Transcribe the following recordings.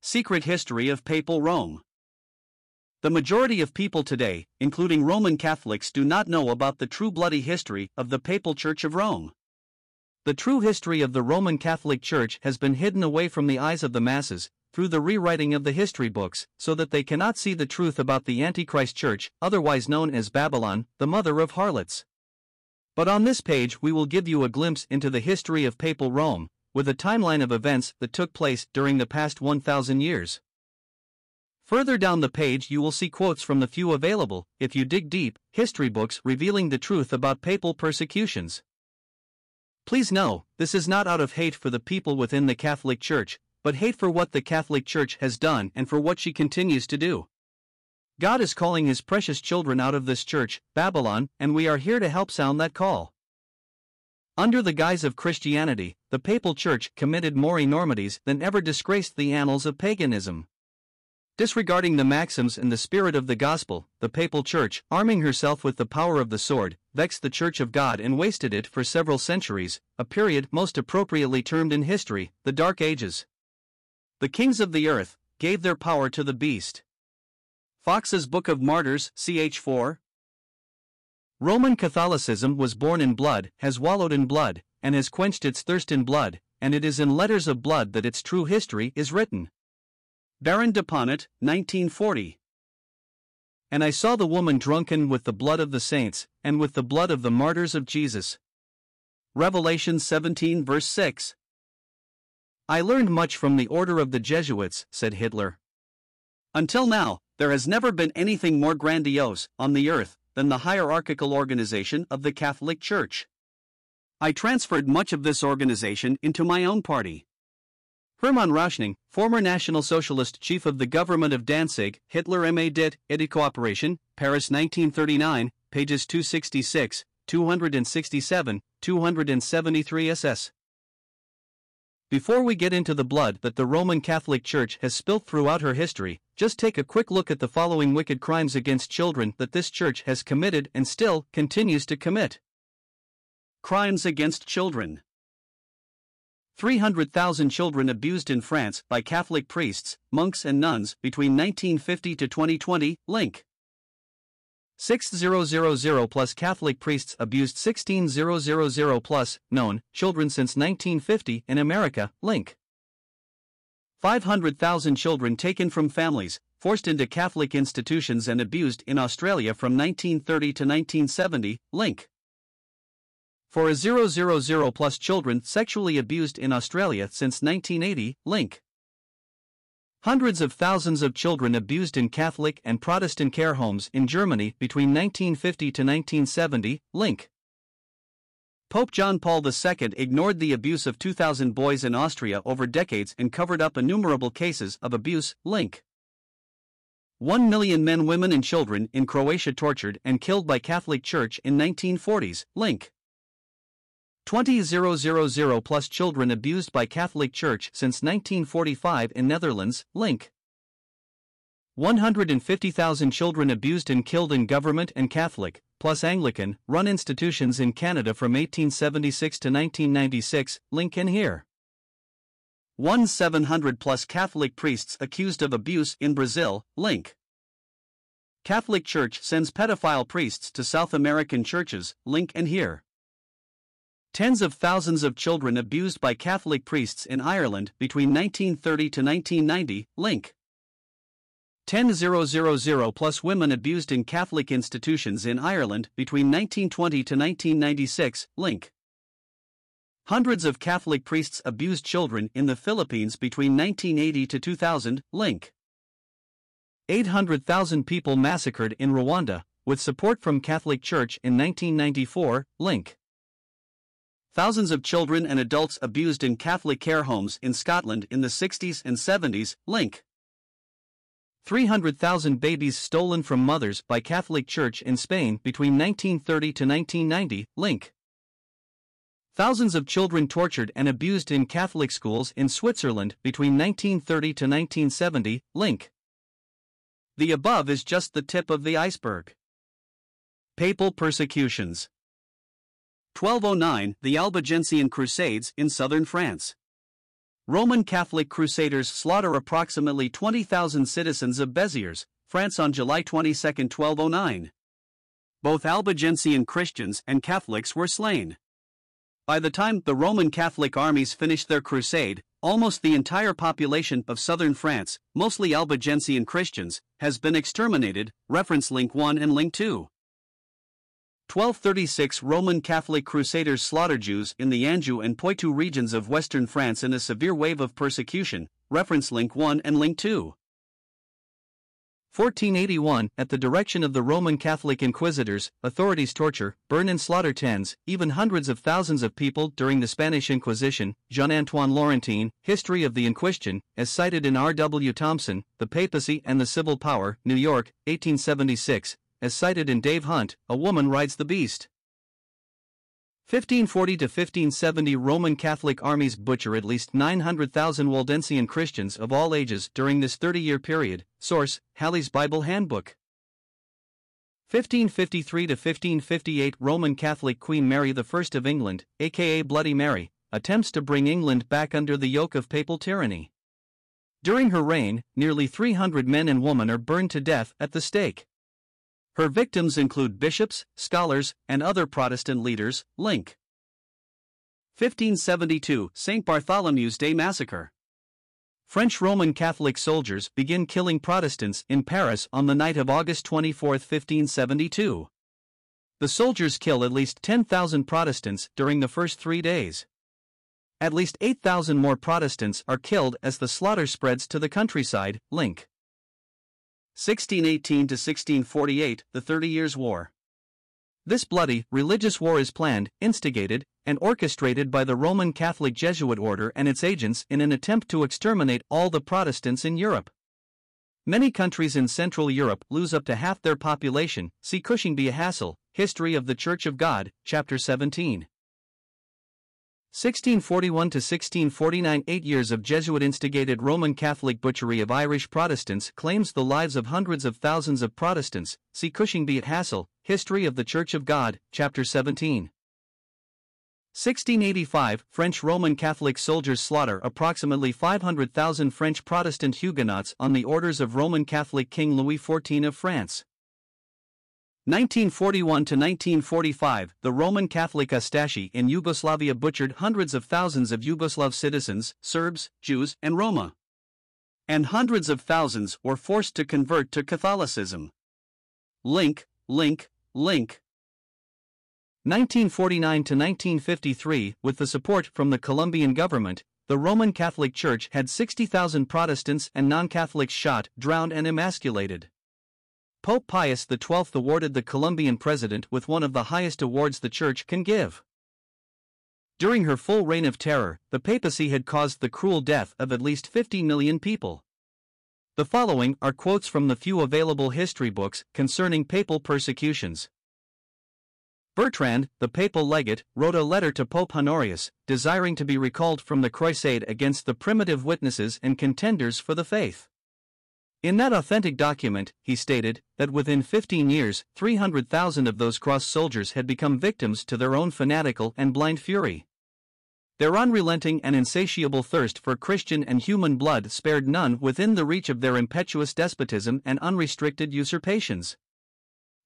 Secret History of Papal Rome. The majority of people today, including Roman Catholics, do not know about the true bloody history of the Papal Church of Rome. The true history of the Roman Catholic Church has been hidden away from the eyes of the masses through the rewriting of the history books, so that they cannot see the truth about the Antichrist Church, otherwise known as Babylon, the mother of harlots. But on this page we will give you a glimpse into the history of Papal Rome, with a timeline of events that took place during the past 1,000 years. Further down the page you will see quotes from the few available, if you dig deep, history books revealing the truth about papal persecutions. Please know, this is not out of hate for the people within the Catholic Church, but hate for what the Catholic Church has done and for what she continues to do. God is calling His precious children out of this church, Babylon, and we are here to help sound that call. Under the guise of Christianity, the Papal Church committed more enormities than ever disgraced the annals of paganism. Disregarding the maxims and the spirit of the gospel, the Papal Church, arming herself with the power of the sword, vexed the Church of God and wasted it for several centuries, a period most appropriately termed in history, the Dark Ages. The kings of the earth gave their power to the beast. Fox's Book of Martyrs, ch. 4. Roman Catholicism was born in blood, has wallowed in blood, and has quenched its thirst in blood, and it is in letters of blood that its true history is written. Baron de Ponet, 1940. And I saw the woman drunken with the blood of the saints, and with the blood of the martyrs of Jesus. Revelation 17 verse 6. I learned much from the order of the Jesuits, said Hitler. Until now, there has never been anything more grandiose on the earth than the hierarchical organization of the Catholic Church. I transferred much of this organization into my own party. Hermann Rauschning, former National Socialist chief of the government of Danzig, Hitler M.A. Dit, Edit Cooperation, Paris 1939, pages 266, 267, 273 ss. Before we get into the blood that the Roman Catholic Church has spilt throughout her history, just take a quick look at the following wicked crimes against children that this church has committed and still continues to commit. Crimes against children. 300,000 children abused in France by Catholic priests, monks and nuns between 1950 to 2020, link. 6000 plus Catholic priests abused 16000 plus known children since 1950 in America, link. 500,000 children taken from families, forced into Catholic institutions and abused in Australia from 1930 to 1970, link. For a 000 plus children sexually abused in Australia since 1980, link. Hundreds of thousands of children abused in Catholic and Protestant care homes in Germany between 1950 to 1970, link. Pope John Paul II ignored the abuse of 2,000 boys in Austria over decades and covered up innumerable cases of abuse, link. 1 million men, women and children in Croatia tortured and killed by Catholic Church in 1940s, link. 20000 plus children abused by Catholic Church since 1945 in Netherlands, link. 150,000 children abused and killed in government and Catholic, plus Anglican, run institutions in Canada from 1876 to 1996, link in here. 1,700 plus Catholic priests accused of abuse in Brazil, link. Catholic Church sends pedophile priests to South American churches, link in here. Tens of thousands of children abused by Catholic priests in Ireland between 1930 to 1990, link. 10000 plus women abused in Catholic institutions in Ireland between 1920 to 1996, link. Hundreds of Catholic priests abused children in the Philippines between 1980 to 2000, link. 800,000 people massacred in Rwanda, with support from Catholic Church in 1994, link. Thousands of children and adults abused in Catholic care homes in Scotland in the 60s and 70s, link. 300,000 babies stolen from mothers by Catholic Church in Spain between 1930 to 1990, link. Thousands of children tortured and abused in Catholic schools in Switzerland between 1930 to 1970, link. The above is just the tip of the iceberg. Papal persecutions. 1209, the Albigensian Crusades in southern France. Roman Catholic Crusaders slaughter approximately 20,000 citizens of Béziers, France on July 22, 1209. Both Albigensian Christians and Catholics were slain. By the time the Roman Catholic armies finished their crusade, almost the entire population of southern France, mostly Albigensian Christians, has been exterminated, reference Link 1 and Link 2. 1236 Roman Catholic Crusaders slaughter Jews in the Anjou and Poitou regions of western France in a severe wave of persecution, reference Link 1 and Link 2. 1481, at the direction of the Roman Catholic inquisitors, authorities torture, burn and slaughter tens, even hundreds of thousands of people during the Spanish Inquisition. Jean-Antoine Laurentine, History of the Inquisition, as cited in R. W. Thompson, The Papacy and the Civil Power, New York, 1876, as cited in Dave Hunt, A Woman Rides the Beast. 1540–1570 Roman Catholic armies butcher at least 900,000 Waldensian Christians of all ages during this 30-year period. Source, Halley's Bible Handbook. 1553–1558 Roman Catholic Queen Mary I of England, aka Bloody Mary, attempts to bring England back under the yoke of papal tyranny. During her reign, nearly 300 men and women are burned to death at the stake. Her victims include bishops, scholars, and other Protestant leaders. Link. 1572 St. Bartholomew's Day Massacre. French Roman Catholic soldiers begin killing Protestants in Paris on the night of August 24, 1572. The soldiers kill at least 10,000 Protestants during the first 3 days. At least 8,000 more Protestants are killed as the slaughter spreads to the countryside. Link. 1618–1648, the 30 Years' War. This bloody, religious war is planned, instigated, and orchestrated by the Roman Catholic Jesuit order and its agents in an attempt to exterminate all the Protestants in Europe. Many countries in Central Europe lose up to half their population. See Cushing B. Hassell, History of the Church of God, Chapter 17. 1641–1649 8 years of Jesuit-instigated Roman Catholic butchery of Irish Protestants claims the lives of hundreds of thousands of Protestants. See Cushing B. Hassell, History of the Church of God, Chapter 17. 1685 French Roman Catholic soldiers slaughter approximately 500,000 French Protestant Huguenots on the orders of Roman Catholic King Louis XIV of France. 1941–1945, the Roman Catholic Ustashi in Yugoslavia butchered hundreds of thousands of Yugoslav citizens, Serbs, Jews, and Roma. And hundreds of thousands were forced to convert to Catholicism. Link, link, link. 1949–1953, with the support from the Colombian government, the Roman Catholic Church had 60,000 Protestants and non-Catholics shot, drowned, and emasculated. Pope Pius XII awarded the Colombian president with one of the highest awards the Church can give. During her full reign of terror, the papacy had caused the cruel death of at least 50 million people. The following are quotes from the few available history books concerning papal persecutions. Bertrand, the papal legate, wrote a letter to Pope Honorius, desiring to be recalled from the crusade against the primitive witnesses and contenders for the faith. In that authentic document, he stated that within 15 years, 300,000 of those crossed soldiers had become victims to their own fanatical and blind fury. Their unrelenting and insatiable thirst for Christian and human blood spared none within the reach of their impetuous despotism and unrestricted usurpations.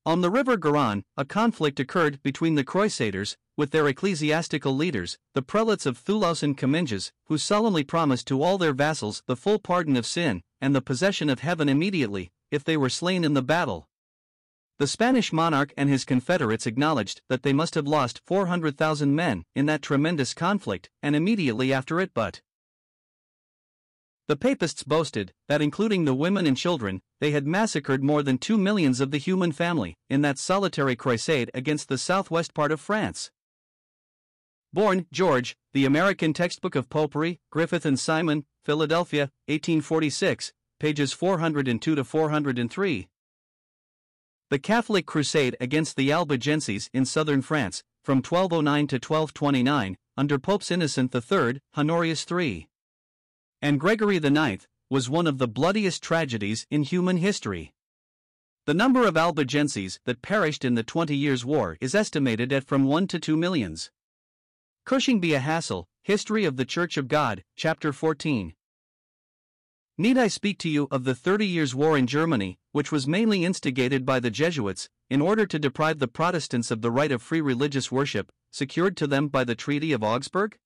On the river Garonne, a conflict occurred between the Crusaders, with their ecclesiastical leaders, the prelates of Thoulouse and Comminges, who solemnly promised to all their vassals the full pardon of sin and the possession of heaven immediately, if they were slain in the battle. The Spanish monarch and his confederates acknowledged that they must have lost 400,000 men in that tremendous conflict, and immediately after it but. The papists boasted that including the women and children, they had massacred more than 2 million of the human family in that solitary crusade against the southwest part of France. Born, George, The American Textbook of Popery, Griffith and Simon, Philadelphia, 1846, pages 402–403. The Catholic Crusade against the Albigenses in southern France, from 1209 to 1229, under Popes Innocent III, Honorius III, and Gregory IX, was one of the bloodiest tragedies in human history. The number of Albigenses that perished in the 20 Years' War is estimated at from 1 to 2 million. Cushing B. Hassell, History of the Church of God, Chapter 14. Need I speak to you of the 30 Years' War in Germany, which was mainly instigated by the Jesuits, in order to deprive the Protestants of the right of free religious worship, secured to them by the Treaty of Augsburg?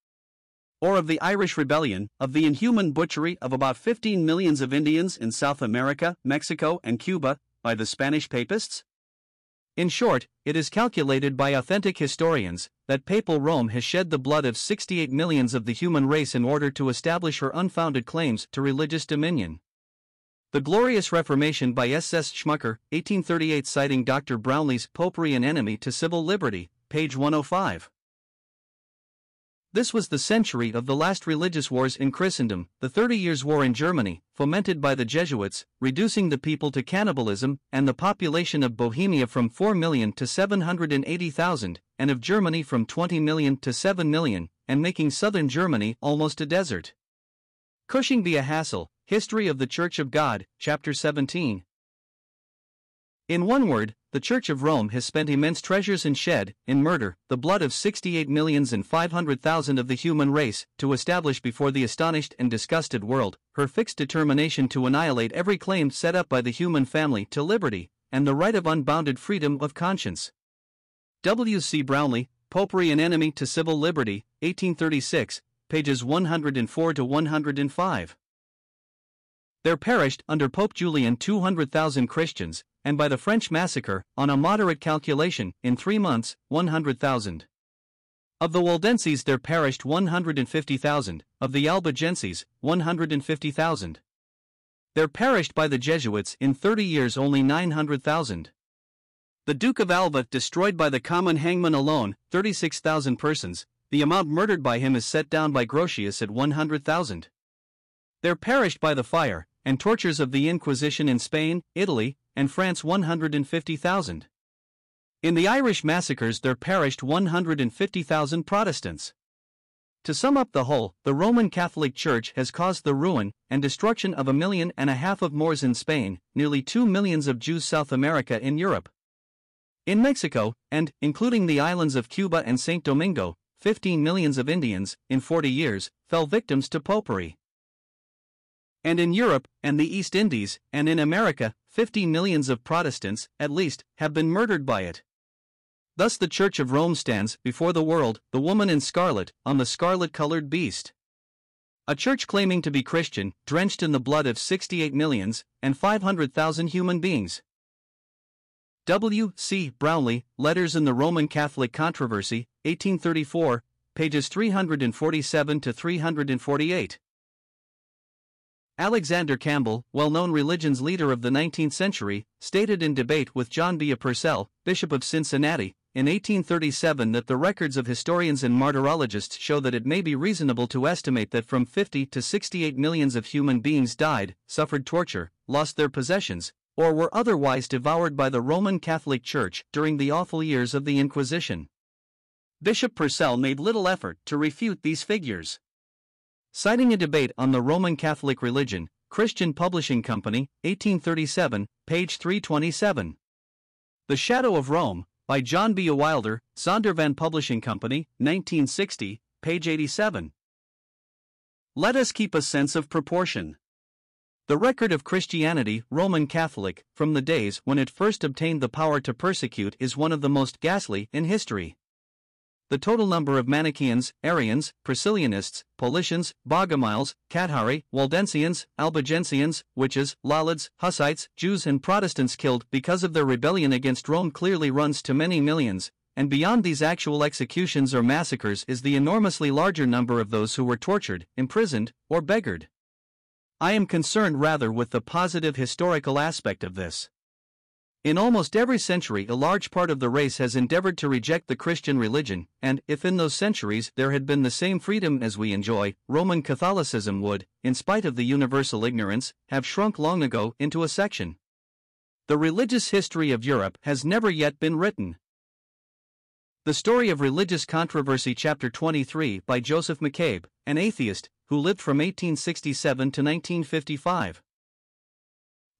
Or of the Irish Rebellion, of the inhuman butchery of about 15 million of Indians in South America, Mexico, and Cuba, by the Spanish Papists? In short, it is calculated by authentic historians that Papal Rome has shed the blood of 68 million of the human race in order to establish her unfounded claims to religious dominion. The Glorious Reformation by S.S. Schmucker, 1838, citing Dr. Brownlee's Popery an Enemy to Civil Liberty, page 105. This was the century of the last religious wars in Christendom, the 30 Years' War in Germany, fomented by the Jesuits, reducing the people to cannibalism, and the population of Bohemia from 4 million to 780,000, and of Germany from 20 million to 7 million, and making southern Germany almost a desert. Cushing B. Hassell, History of the Church of God, Chapter 17. In one word, the Church of Rome has spent immense treasures and shed, in murder, the blood of 68,500,000 of the human race, to establish before the astonished and disgusted world her fixed determination to annihilate every claim set up by the human family to liberty, and the right of unbounded freedom of conscience. W. C. Brownlee, Popery an Enemy to Civil Liberty, 1836, pages 104 to 105. There perished under Pope Julian 200,000 Christians, and by the French massacre, on a moderate calculation, in 3 months, 100,000. Of the Waldenses there perished 150,000, of the Albigenses, 150,000. There perished by the Jesuits in 30 years only 900,000. The Duke of Alba destroyed by the common hangman alone, 36,000 persons, the amount murdered by him is set down by Grotius at 100,000. There perished by the fire and tortures of the Inquisition in Spain, Italy, and France 150,000. In the Irish massacres there perished 150,000 Protestants. To sum up the whole, the Roman Catholic Church has caused the ruin and destruction of 1.5 million of Moors in Spain, nearly 2 million of Jews South America in Europe. In Mexico, and, including the islands of Cuba and St. Domingo, 15 million of Indians, in 40 years, fell victims to popery. And in Europe, and the East Indies, and in America, 50 million of Protestants, at least, have been murdered by it. Thus the Church of Rome stands before the world, the woman in scarlet, on the scarlet-colored beast. A church claiming to be Christian, drenched in the blood of 68,500,000 human beings. W. C. Brownlee, Letters in the Roman Catholic Controversy, 1834, pages 347 to 348. Alexander Campbell, well-known religion's leader of the 19th century, stated in debate with John B. A. Purcell, Bishop of Cincinnati, in 1837 that the records of historians and martyrologists show that it may be reasonable to estimate that from 50 to 68 million of human beings died, suffered torture, lost their possessions, or were otherwise devoured by the Roman Catholic Church during the awful years of the Inquisition. Bishop Purcell made little effort to refute these figures. Citing a debate on the Roman Catholic religion, Christian Publishing Company, 1837, page 327. The Shadow of Rome, by John B. A. Wilder, Zondervan Publishing Company, 1960, page 87. Let us keep a sense of proportion. The record of Christianity, Roman Catholic, from the days when it first obtained the power to persecute is one of the most ghastly in history. The total number of Manichaeans, Arians, Priscillianists, Paulicians, Bogomils, Cathari, Waldensians, Albigensians, witches, Lollards, Hussites, Jews and Protestants killed because of their rebellion against Rome clearly runs to many millions, and beyond these actual executions or massacres is the enormously larger number of those who were tortured, imprisoned, or beggared. I am concerned rather with the positive historical aspect of this. In almost every century a large part of the race has endeavored to reject the Christian religion, and, if in those centuries there had been the same freedom as we enjoy, Roman Catholicism would, in spite of the universal ignorance, have shrunk long ago into a section. The religious history of Europe has never yet been written. The Story of Religious Controversy Chapter 23 by Joseph McCabe, an atheist, who lived from 1867 to 1955.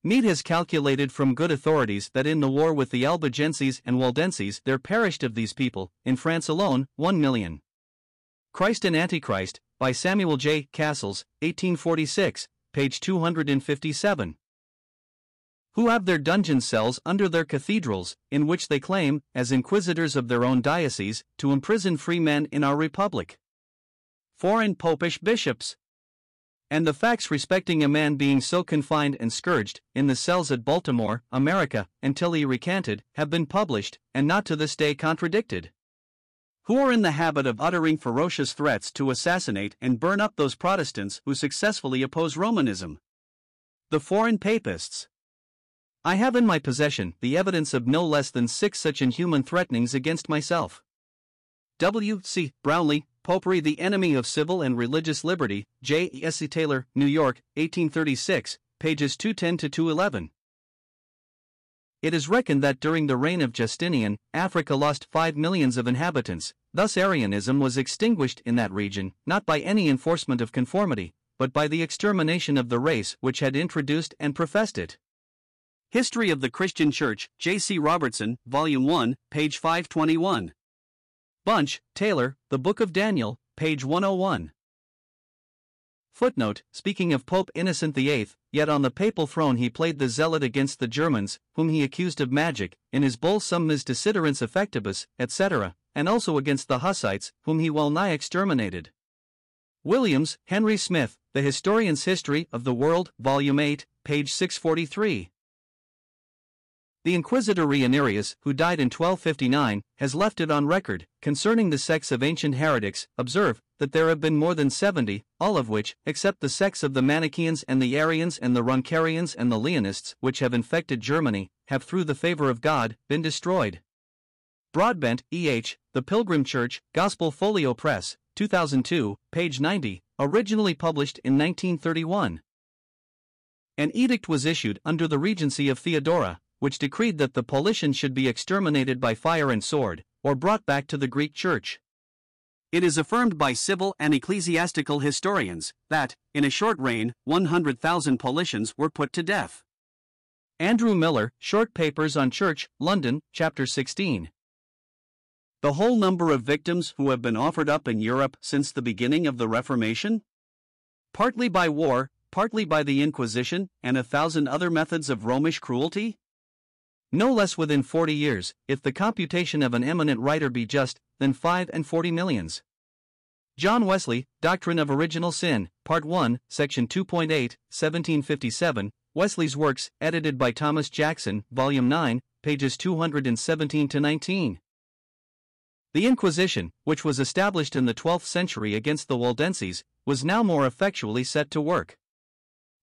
Need has calculated from good authorities that in the war with the Albigenses and Waldenses there perished of these people, in France alone, 1 million. Christ and Antichrist, by Samuel J. Castles, 1846, page 257. Who have their dungeon cells under their cathedrals, in which they claim, as inquisitors of their own diocese, to imprison free men in our republic. Foreign popish bishops. And the facts respecting a man being so confined and scourged, in the cells at Baltimore, America, until he recanted, have been published, and not to this day contradicted. Who are in the habit of uttering ferocious threats to assassinate and burn up those Protestants who successfully oppose Romanism. The foreign papists. I have in my possession the evidence of no less than 6 such inhuman threatenings against myself. W. C. Brownlee, Popery the Enemy of Civil and Religious Liberty, J. S. E. Taylor, New York, 1836, pages 210-211. It is reckoned that during the reign of Justinian, Africa lost 5 million of inhabitants, thus Arianism was extinguished in that region, not by any enforcement of conformity, but by the extermination of the race which had introduced and professed it. History of the Christian Church, J. C. Robertson, Volume 1, page 521. Bunch, Taylor, The Book of Daniel, page 101. Footnote, speaking of Pope Innocent VIII, yet on the papal throne he played the zealot against the Germans, whom he accused of magic, in his bull Sum Mis Desiderans Effectibus, etc., and also against the Hussites, whom he well nigh exterminated. Williams, Henry Smith, The Historian's History of the World, Volume 8, page 643. The Inquisitor Ranierius, who died in 1259, has left it on record, concerning the sects of ancient heretics, observe, that there have been more than 70, all of which, except the sects of the Manichaeans and the Arians and the Runcarians and the Leonists which have infected Germany, have through the favor of God, been destroyed. Broadbent, E.H., The Pilgrim Church, Gospel Folio Press, 2002, page 90, originally published in 1931. An edict was issued under the regency of Theodora, which decreed that the Paulicians should be exterminated by fire and sword, or brought back to the Greek Church. It is affirmed by civil and ecclesiastical historians that, in a short reign, 100,000 Paulicians were put to death. Andrew Miller, Short Papers on Church, London, Chapter 16. The whole number of victims who have been offered up in Europe since the beginning of the Reformation? Partly by war, partly by the Inquisition, and 1,000 other methods of Romish cruelty? No less within 40 years, if the computation of an eminent writer be just, than 45 million. John Wesley, Doctrine of Original Sin, Part 1, Section 2.8, 1757, Wesley's Works, edited by Thomas Jackson, Volume 9, pages 217-19. The Inquisition, which was established in the 12th century against the Waldenses, was now more effectually set to work.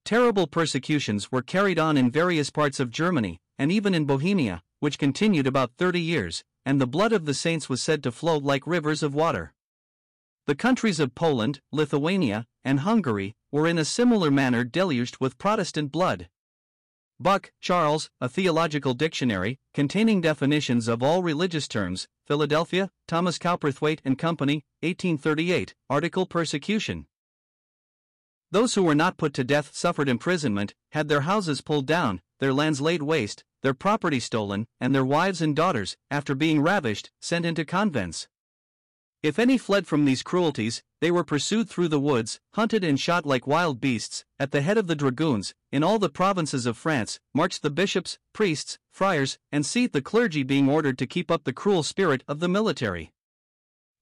Terrible persecutions were carried on in various parts of Germany, and even in Bohemia, which continued about 30 years, and the blood of the saints was said to flow like rivers of water. The countries of Poland, Lithuania, and Hungary were in a similar manner deluged with Protestant blood. Buck, Charles, A Theological Dictionary, containing definitions of all religious terms, Philadelphia, Thomas Cowperthwaite and Company, 1838, article Persecution. Those who were not put to death suffered imprisonment, had their houses pulled down, their lands laid waste, their property stolen, and their wives and daughters, after being ravished, sent into convents. If any fled from these cruelties, they were pursued through the woods, hunted and shot like wild beasts. At the head of the dragoons, in all the provinces of France, marched the bishops, priests, friars, and seat the clergy, being ordered to keep up the cruel spirit of the military.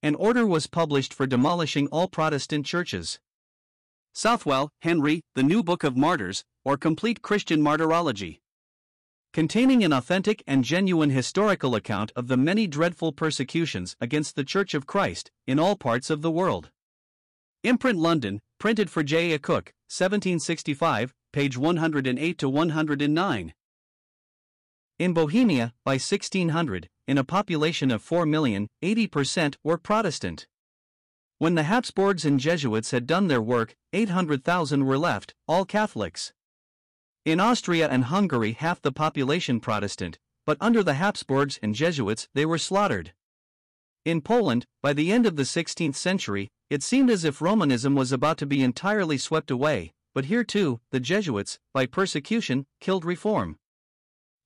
An order was published for demolishing all Protestant churches. Southwell, Henry, The New Book of Martyrs, or Complete Christian Martyrology, containing an authentic and genuine historical account of the many dreadful persecutions against the Church of Christ, in all parts of the world. Imprint London, printed for J. A. Cook, 1765, page 108-109. In Bohemia, by 1600, in a population of 4 million, 80% were Protestant. When the Habsburgs and Jesuits had done their work, 800,000 were left, all Catholics. In Austria and Hungary, half the population Protestant, but under the Habsburgs and Jesuits they were slaughtered. In Poland, by the end of the 16th century, it seemed as if Romanism was about to be entirely swept away, but here too, the Jesuits, by persecution, killed reform.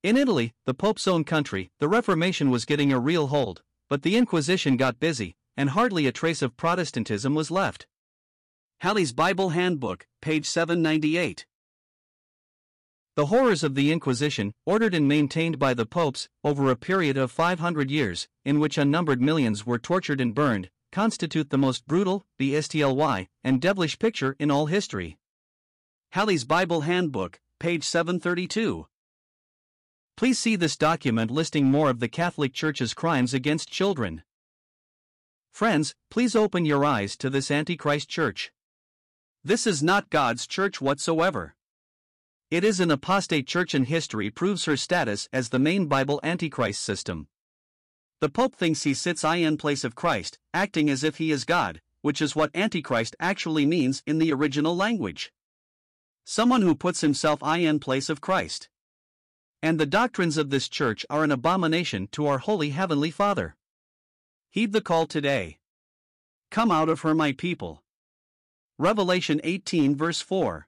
In Italy, the Pope's own country, the Reformation was getting a real hold, but the Inquisition got busy, and hardly a trace of Protestantism was left. Halley's Bible Handbook, page 798. The horrors of the Inquisition, ordered and maintained by the popes, over a period of 500 years, in which unnumbered millions were tortured and burned, constitute the most brutal, bestial, and devilish picture in all history. Halley's Bible Handbook, page 732. Please see this document listing more of the Catholic Church's crimes against children. Friends, please open your eyes to this Antichrist Church. This is not God's church whatsoever. It is an apostate church, and history proves her status as the main Bible Antichrist system. The Pope thinks he sits in place of Christ, acting as if he is God, which is what Antichrist actually means in the original language. Someone who puts himself in place of Christ. And the doctrines of this church are an abomination to our Holy Heavenly Father. Heed the call today. Come out of her, my people. Revelation 18 verse 4.